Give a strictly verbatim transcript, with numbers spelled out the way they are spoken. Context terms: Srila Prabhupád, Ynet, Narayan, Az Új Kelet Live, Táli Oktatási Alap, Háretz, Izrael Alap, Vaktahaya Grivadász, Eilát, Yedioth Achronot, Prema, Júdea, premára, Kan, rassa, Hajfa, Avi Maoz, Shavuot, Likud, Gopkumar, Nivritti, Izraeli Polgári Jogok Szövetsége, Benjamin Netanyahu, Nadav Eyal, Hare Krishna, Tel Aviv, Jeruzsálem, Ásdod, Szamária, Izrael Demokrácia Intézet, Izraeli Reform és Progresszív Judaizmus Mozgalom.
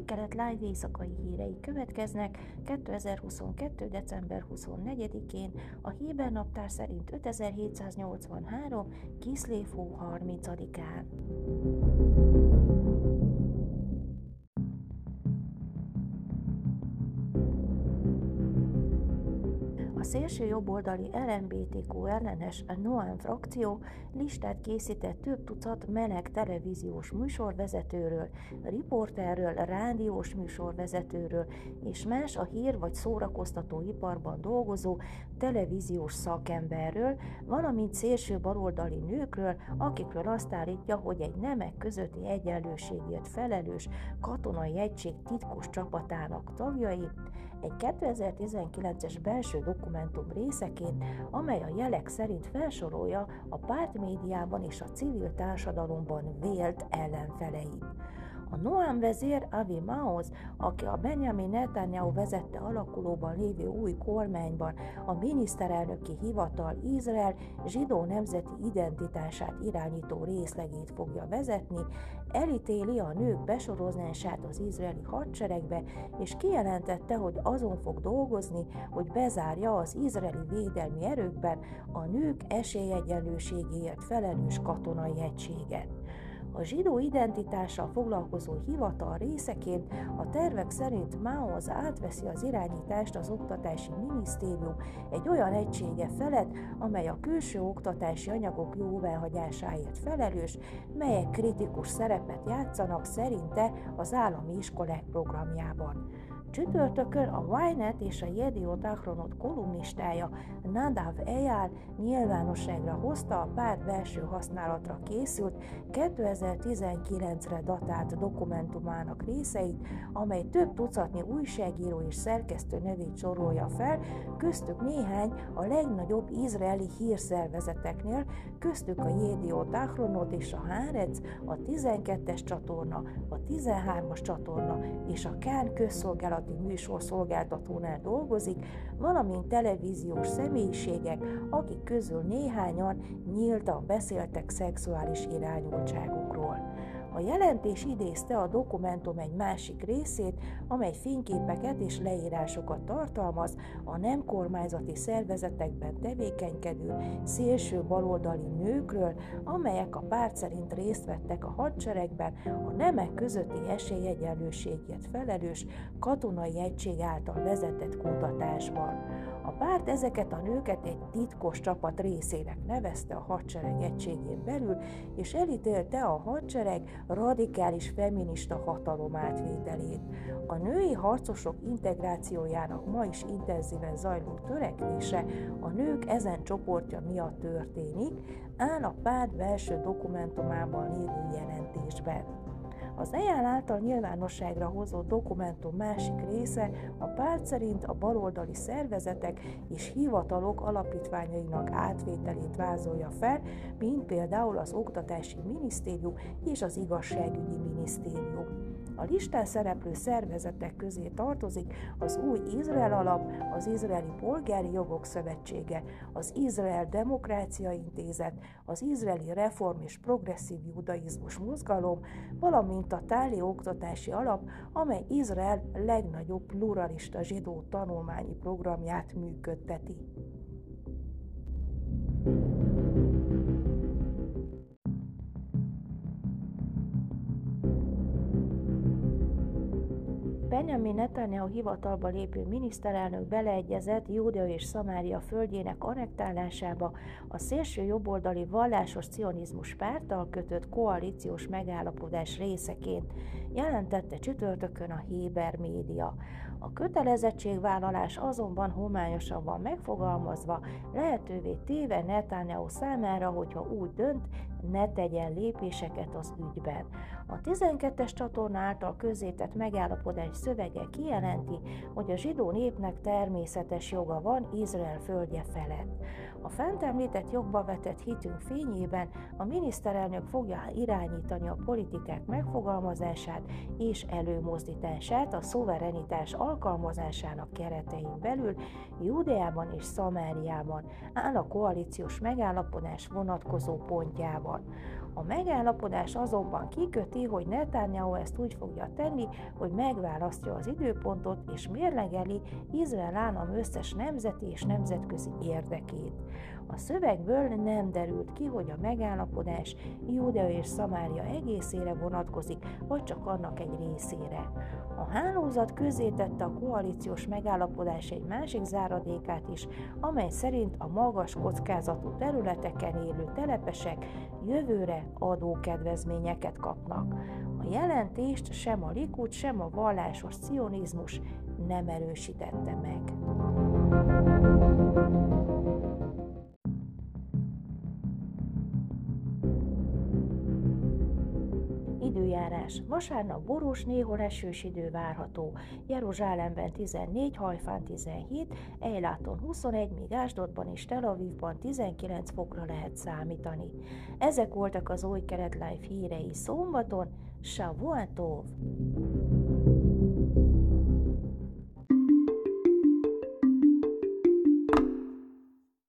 Új Kelet Live éjszakai hírei következnek kétezer-huszonkettő. december huszonnegyedikén, a héber naptár szerint ötezer-hétszáznyolcvanhárom. Kiszléfó harmincadikán. A szélső jobboldali el em bé té kú ellenes Noam frakció listát készített több tucat meleg televíziós műsorvezetőről, riporterről, rádiós műsorvezetőről és más a hír- vagy szórakoztatóiparban dolgozó televíziós szakemberről, valamint szélső baloldali nőkről, akikről azt állítja, hogy egy nemek közötti egyenlőségért felelős katonai egység titkos csapatának tagjai. Egy kétezer-tizenkilences belső dokumentum részeként, amely a jelek szerint felsorolja a pártmédiában és a civil társadalomban vélt ellenfeleit. A Noam vezér Avi Maoz, aki a Benjamin Netanyahu vezette alakulóban lévő új kormányban a miniszterelnöki hivatal Izrael zsidó nemzeti identitását irányító részlegét fogja vezetni, elítéli a nők besorozását az izraeli hadseregbe, és kijelentette, hogy azon fog dolgozni, hogy bezárja az izraeli védelmi erőkben a nők esélyegyenlőségéért felelős katonai egységet. A zsidó identitással foglalkozó hivatal részeként a tervek szerint Maoz átveszi az irányítást az Oktatási Minisztérium egy olyan egysége felett, amely a külső oktatási anyagok jóváhagyásáért felelős, melyek kritikus szerepet játszanak szerinte az állami iskolák programjában. Csütörtökön a Ynet és a Yedioth Achronot kolumnistája Nadav Eyal nyilvánosságra hozta a párt belső használatra készült kétezer-tizenkilencre datált dokumentumának részeit, amely több tucatnyi újságíró és szerkesztő nevét sorolja fel, köztük néhány a legnagyobb izraeli hírszervezeteknél, köztük a Yedioth Achronot és a Háretz, a tizenkettes csatorna, a tizenhármas csatorna és a Kan közszolgálat műsorszolgáltatónál dolgozik, valamint televíziós személyiségek, akik közül néhányan nyíltan beszéltek szexuális irányultságukról. A jelentés idézte a dokumentum egy másik részét, amely fényképeket és leírásokat tartalmaz a nem kormányzati szervezetekben tevékenykedő szélső baloldali nőkről, amelyek a párt szerint részt vettek a hadseregben a nemek közötti esélyegyenlőségért felelős katonai egység által vezetett kutatásban. A párt ezeket a nőket egy titkos csapat részének nevezte a hadsereg egységén belül, és elítélte a hadsereg radikális feminista hatalomátvételét. A női harcosok integrációjának ma is intenzíven zajló törekvése a nők ezen csoportja miatt történik, áll a párt belső dokumentumában lévő jelentésben. Az Eyal által nyilvánosságra hozott dokumentum másik része a párt szerint a baloldali szervezetek és hivatalok alapítványainak átvételét vázolja fel, mint például az Oktatási Minisztérium és az Igazságügyi Minisztérium. A listán szereplő szervezetek közé tartozik az Új Izrael Alap, az Izraeli Polgári Jogok Szövetsége, az Izrael Demokrácia Intézet, az Izraeli Reform és Progresszív Judaizmus Mozgalom, valamint a Táli Oktatási Alap, amely Izrael legnagyobb pluralista zsidó tanulmányi programját működteti. Benjamin Netanyahu hivatalba lépő miniszterelnök beleegyezett Júdea és Szamária földjének annektálásába a szélső jobboldali vallásos cionizmus párttal kötött koalíciós megállapodás részeként, jelentette csütörtökön a héber média. A kötelezettségvállalás azonban homályosabban van megfogalmazva, lehetővé téve Netanyahu számára, hogyha úgy dönt, ne tegyen lépéseket az ügyben. A tizenkettes csatorna által közzétett megállapodás szövege kijelenti, hogy a zsidó népnek természetes joga van Izrael földje felett. A fent említett jogba vetett hitünk fényében a miniszterelnök fogja irányítani a politikák megfogalmazását és előmozdítását a szuverenitás alkalmazásának keretein belül Júdeában és Szamáriában, áll a koalíciós megállapodás vonatkozó pontjában. A megállapodás azonban kiköti, hogy Netanyahu ezt úgy fogja tenni, hogy megválasztja az időpontot és mérlegeli Izrael állam összes nemzeti és nemzetközi érdekét. A szövegből nem derült ki, hogy a megállapodás Júdea és Szamária egészére vonatkozik, vagy csak annak egy részére. A hálózat közzétette a koalíciós megállapodás egy másik záradékát is, amely szerint a magas kockázatú területeken élő telepesek jövőre adókedvezményeket kapnak. A jelentést sem a Likud, sem a vallásos szionizmus nem erősítette meg. Időjárás. Vasárnap borús, néhol esős idő várható. Jeruzsálemben tizennégy, Hajfán tizenhét, Eiláton huszonegy, míg Ásdodban és Tel Avivban tizenkilenc fokra lehet számítani. Ezek voltak az Új Kelet Live hírei szombaton. Shavuot Tov!